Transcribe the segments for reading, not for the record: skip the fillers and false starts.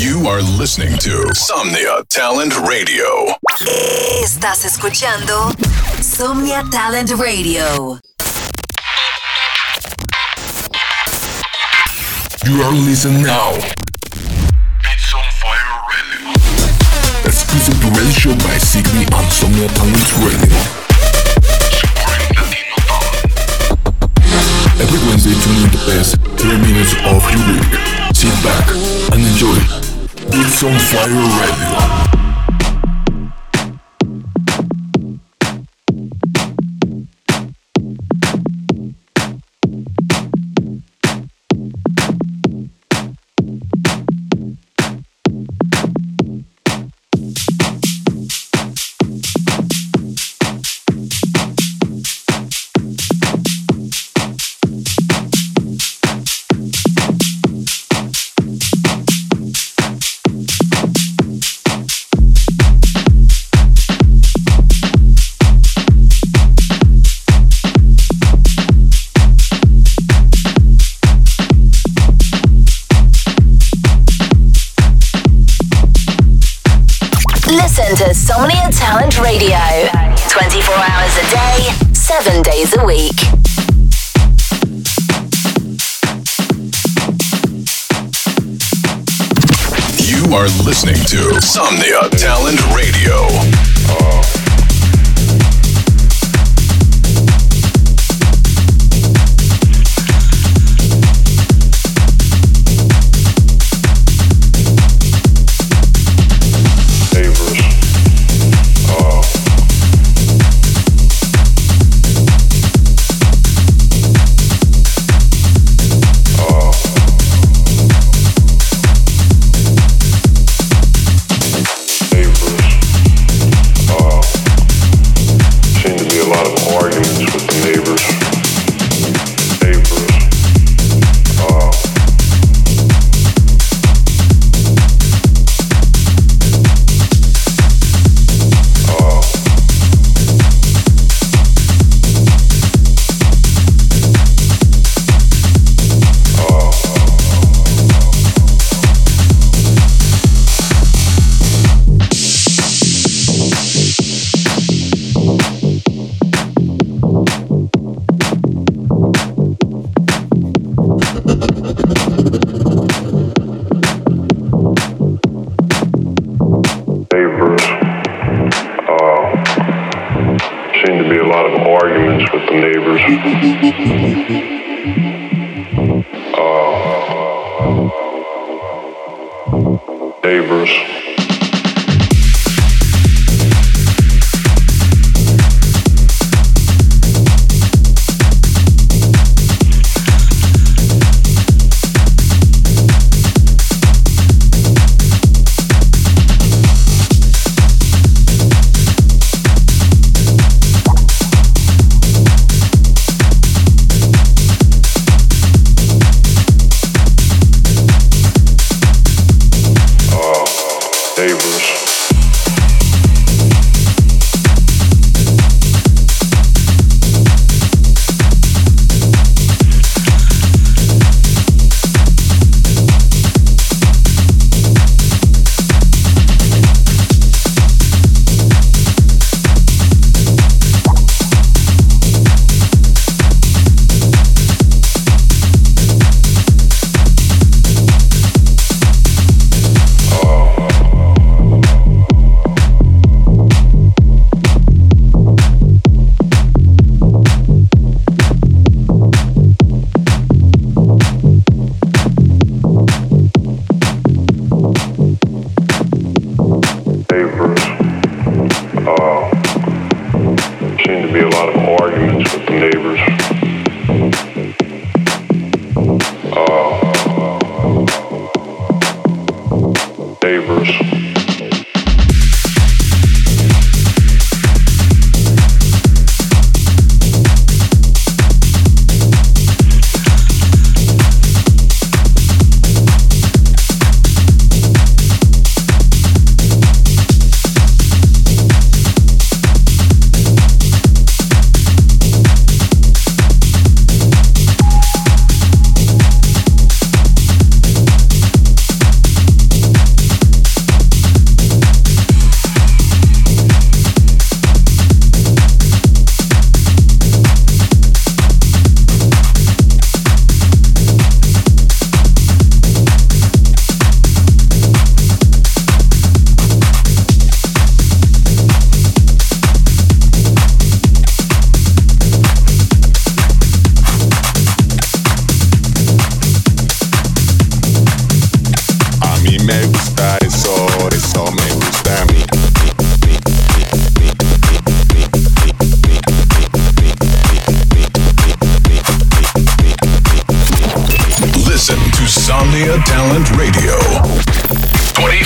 You are listening to Somnia Talent Radio. Estás escuchando Somnia Talent Radio. You are listening now. Beats on Fire Radio. Exclusive radio show by Zigbee on Somnia Talent Radio. Supreme Latino Talent. Every Wednesday, tune in the best 3 minutes of your week. Sit back and enjoy. Beats on Fire Radio. To Somnia Talent Radio, 24 hours a day, 7 days a week. You are listening to Somnia Talent Radio.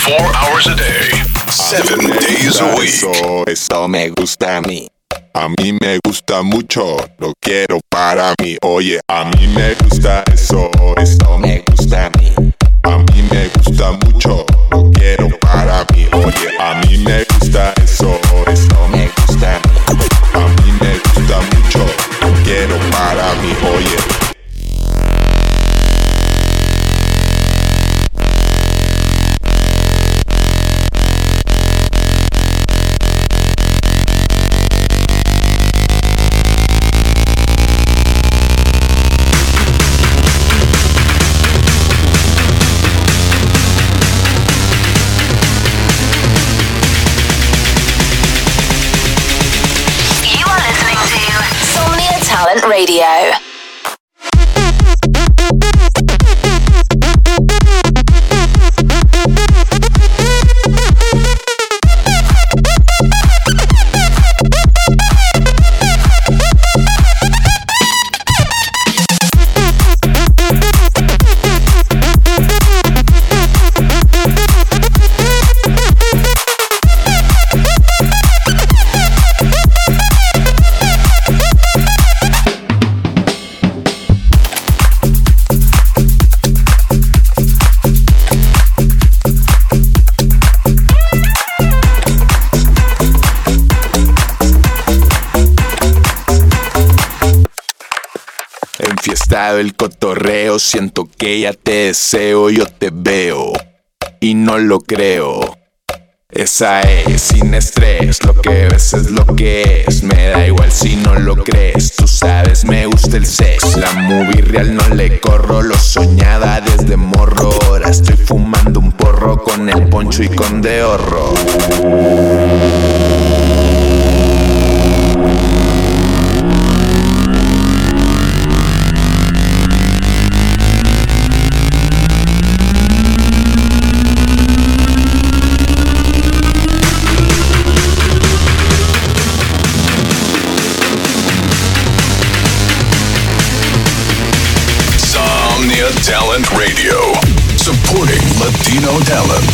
4 hours a day, 7 days a week. Eso me gusta a mí. A mí me gusta mucho, lo quiero para mí. Oye, a mí me gusta eso, eso me gusta a mí. A mí me gusta mucho, lo quiero para mí. Oye, a mí me gusta eso, eso me gusta a mí. A mí me gusta mucho, lo quiero para mí. Oye. Radio. El cotorreo, siento que ya te deseo, yo te veo y no lo creo. Esa es, sin estrés, lo que ves es lo que es. Me da igual si no lo crees, tú sabes, me gusta el sex. La movie real no le corro, lo soñaba desde morro. Ahora estoy fumando un porro con el poncho y con Deorro. Talent Radio, supporting Latino talent.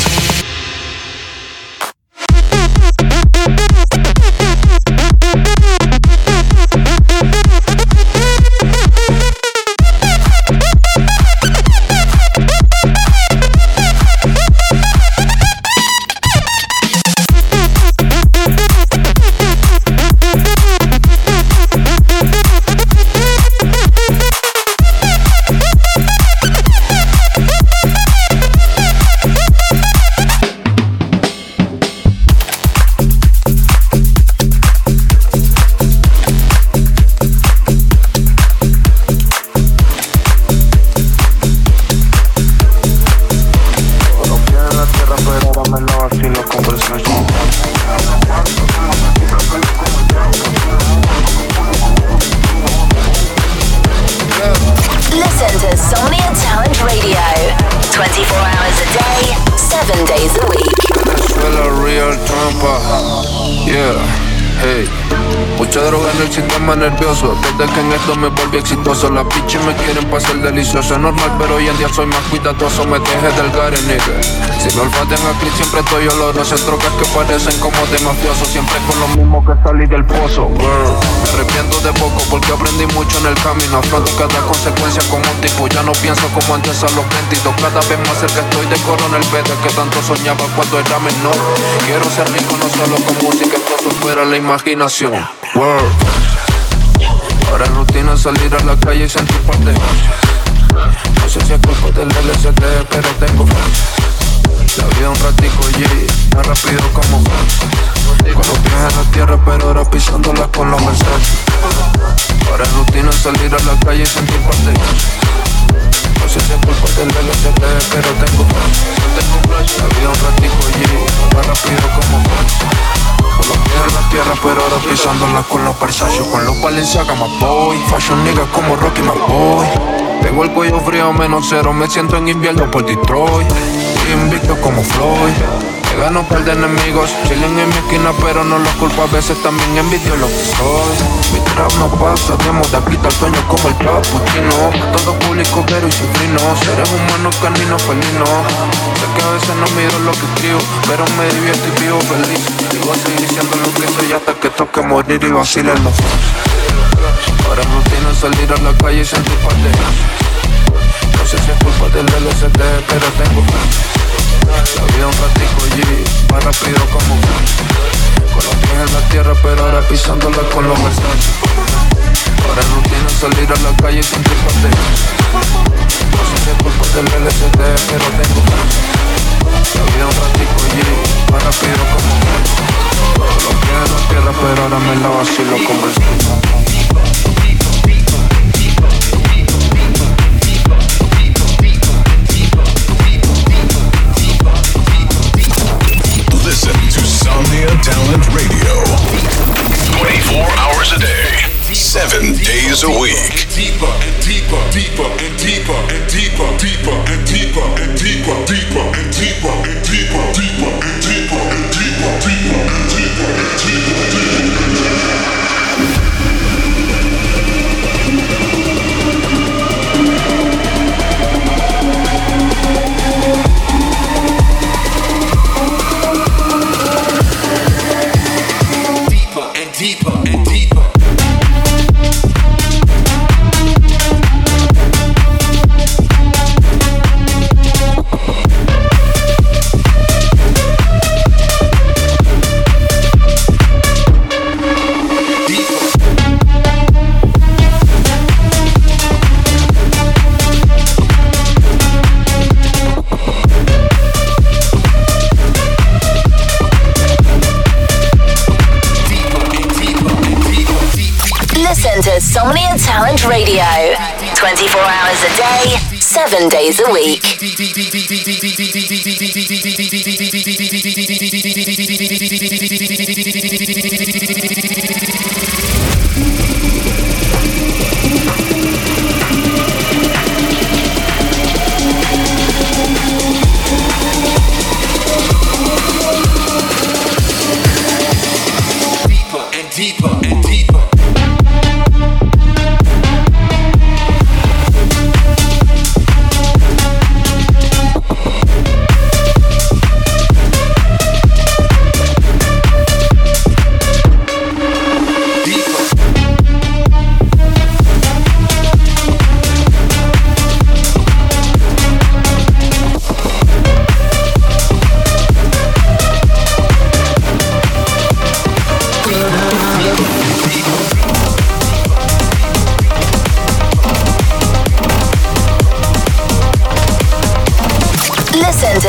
Nervioso, desde que en esto me volví exitoso. Las bitches me quieren pasar delicioso. Es normal, pero hoy en día soy más cuidadoso. Me dejé del garen, nigga. Si me olfaten aquí siempre estoy oloroso. Trocas que parecen como de mafioso. Siempre con lo mismo que salí del pozo, girl. Me arrepiento de poco porque aprendí mucho en el camino. Afronto cada consecuencia como un tipo. Ya no pienso como antes a los 22. Cada vez más cerca estoy de coronel Vete, que tanto soñaba cuando era menor. Quiero ser rico no solo con música. Esto supera la imaginación, girl. Ahora es rutina salir a la calle y sentir parte. No sé si es culpa del LSD, pero tengo fans. La vida un ratico y más rápido como fans. Con los pies en la tierra, pero ahora pisándola con los Versace. Ahora es rutina salir a la calle y sentir parte. No sé si es culpa del LSD, pero tengo fans. La vida un ratico y más rápido como fans. Con los pies en la tierra, pero ahora pisándolas con los Versace. Con los Balenciaga my boy, fashion niggas como Rocky my boy. Tengo el cuello frío -0, me siento en invierno por Detroit. Invicto como Floyd, me gano un par de enemigos. Chillen en mi esquina, pero no los culpo, a veces también envidio lo que soy. Mi trap no pasa, de moda quita el sueño como el Cappuccino. Todo público, pero y sufrino, seres humanos, caninos, felinos. Sé que a veces no mido lo que escribo. pero me divierto y vivo feliz. Y voy a seguir siendo lo que soy hasta que toque morir y vacile en los fans. Ahora rutina salir a la calle y sentir parte. No sé si es culpa del LSD, pero tengo fans. La vida un ratico allí, más rápido como fans. Con los pies en la tierra, pero ahora pisándola con los Versace. Ahora no quiero salir a la calle sin tricote. No sé si es culpa del LSD, pero tengo que había un ratico y más rápido como yo. Lo que en la tierra, pero ahora me la vacilo como el sol. Listen to Somnia Talent Radio 24 hours a day, 7 days a week. Deeper and deeper, deeper and deeper and deeper, deeper and deeper and deeper, deeper and deeper and deeper, deeper and deeper and deeper, deeper and deeper, deeper and deeper, deeper and deeper. Deeper and deeper. To Somnia Talent Radio, 24 hours a day, 7 days a week. Deeper and deeper and deeper.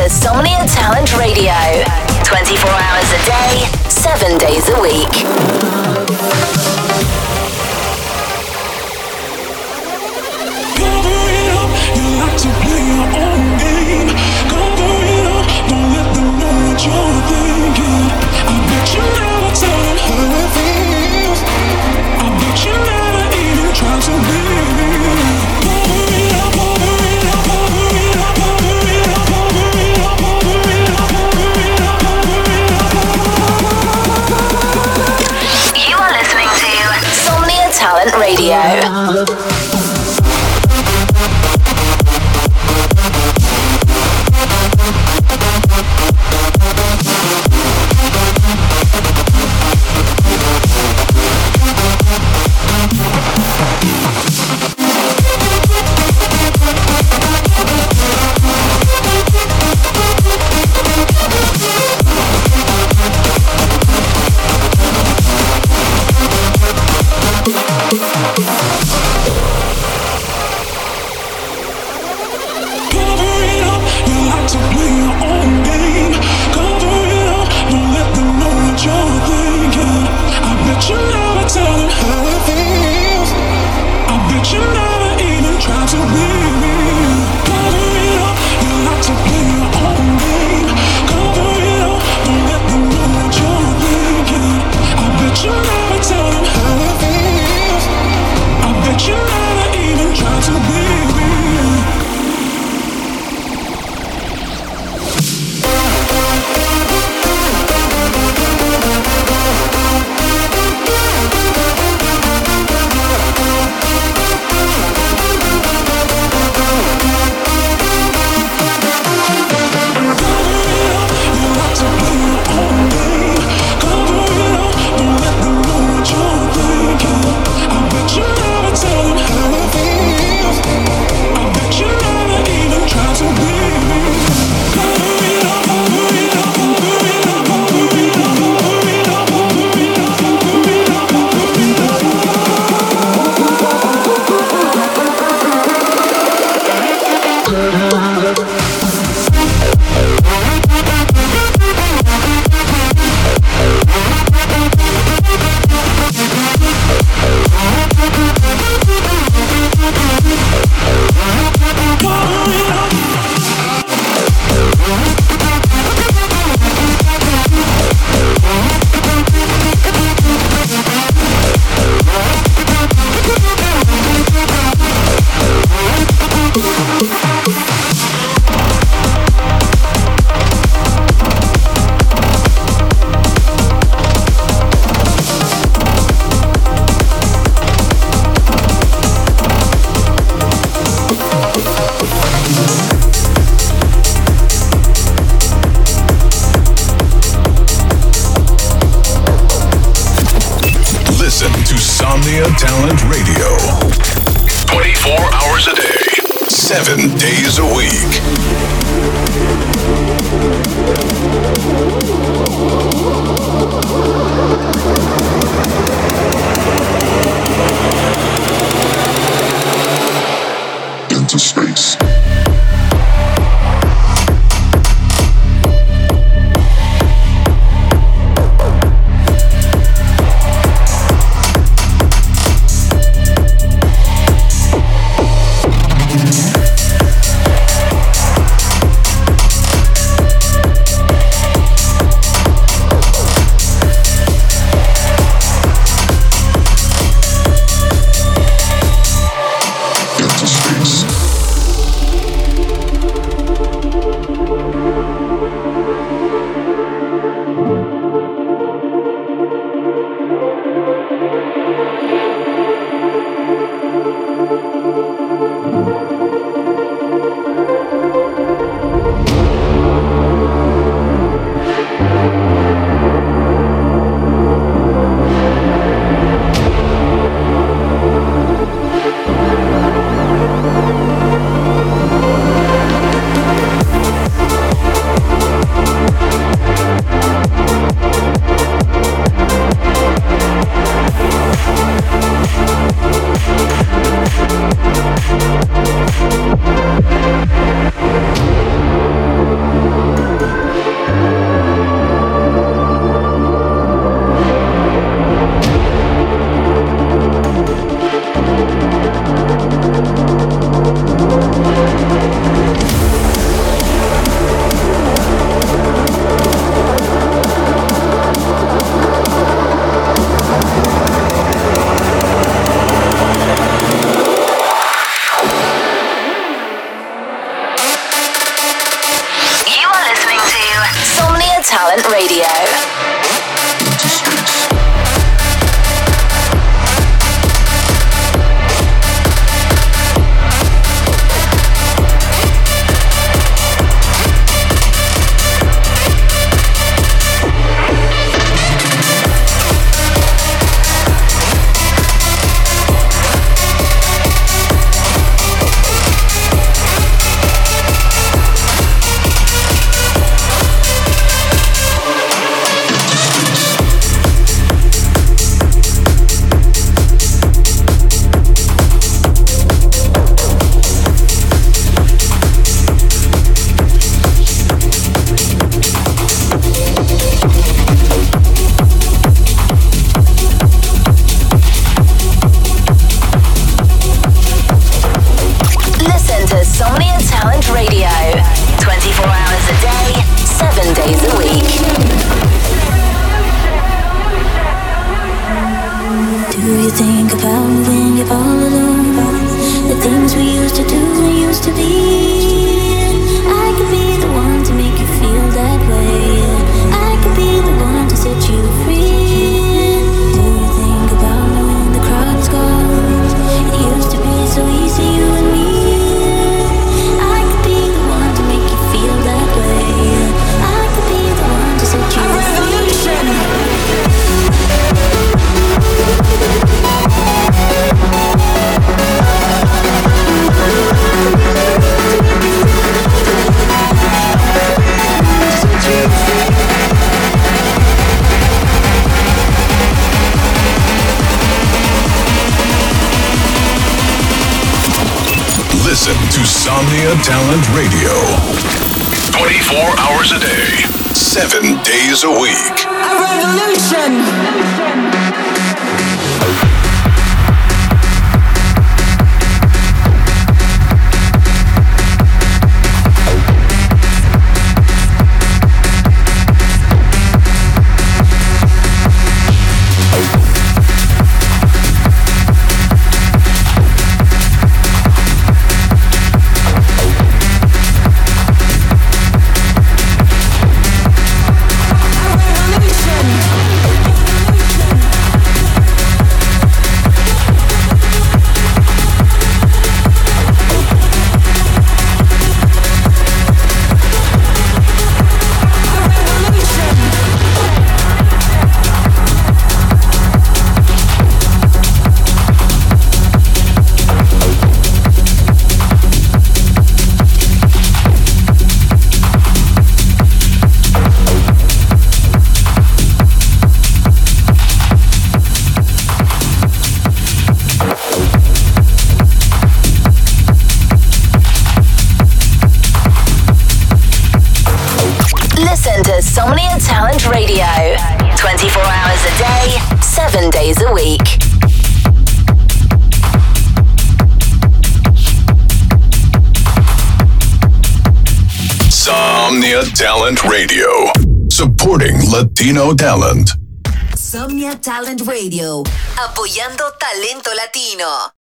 Somnia Talent Radio, 24 hours a day, 7 days a week. Radio. Somnia Talent Radio. 24 hours a day, 7 days a week. Into space. Somnia Talent Radio. 24 hours a day, 7 days a week. A revolution. Listen to Somnia Talent Radio, 24 hours a day, 7 days a week. Somnia Talent Radio, supporting Latino talent. Somnia Talent Radio, apoyando talento latino.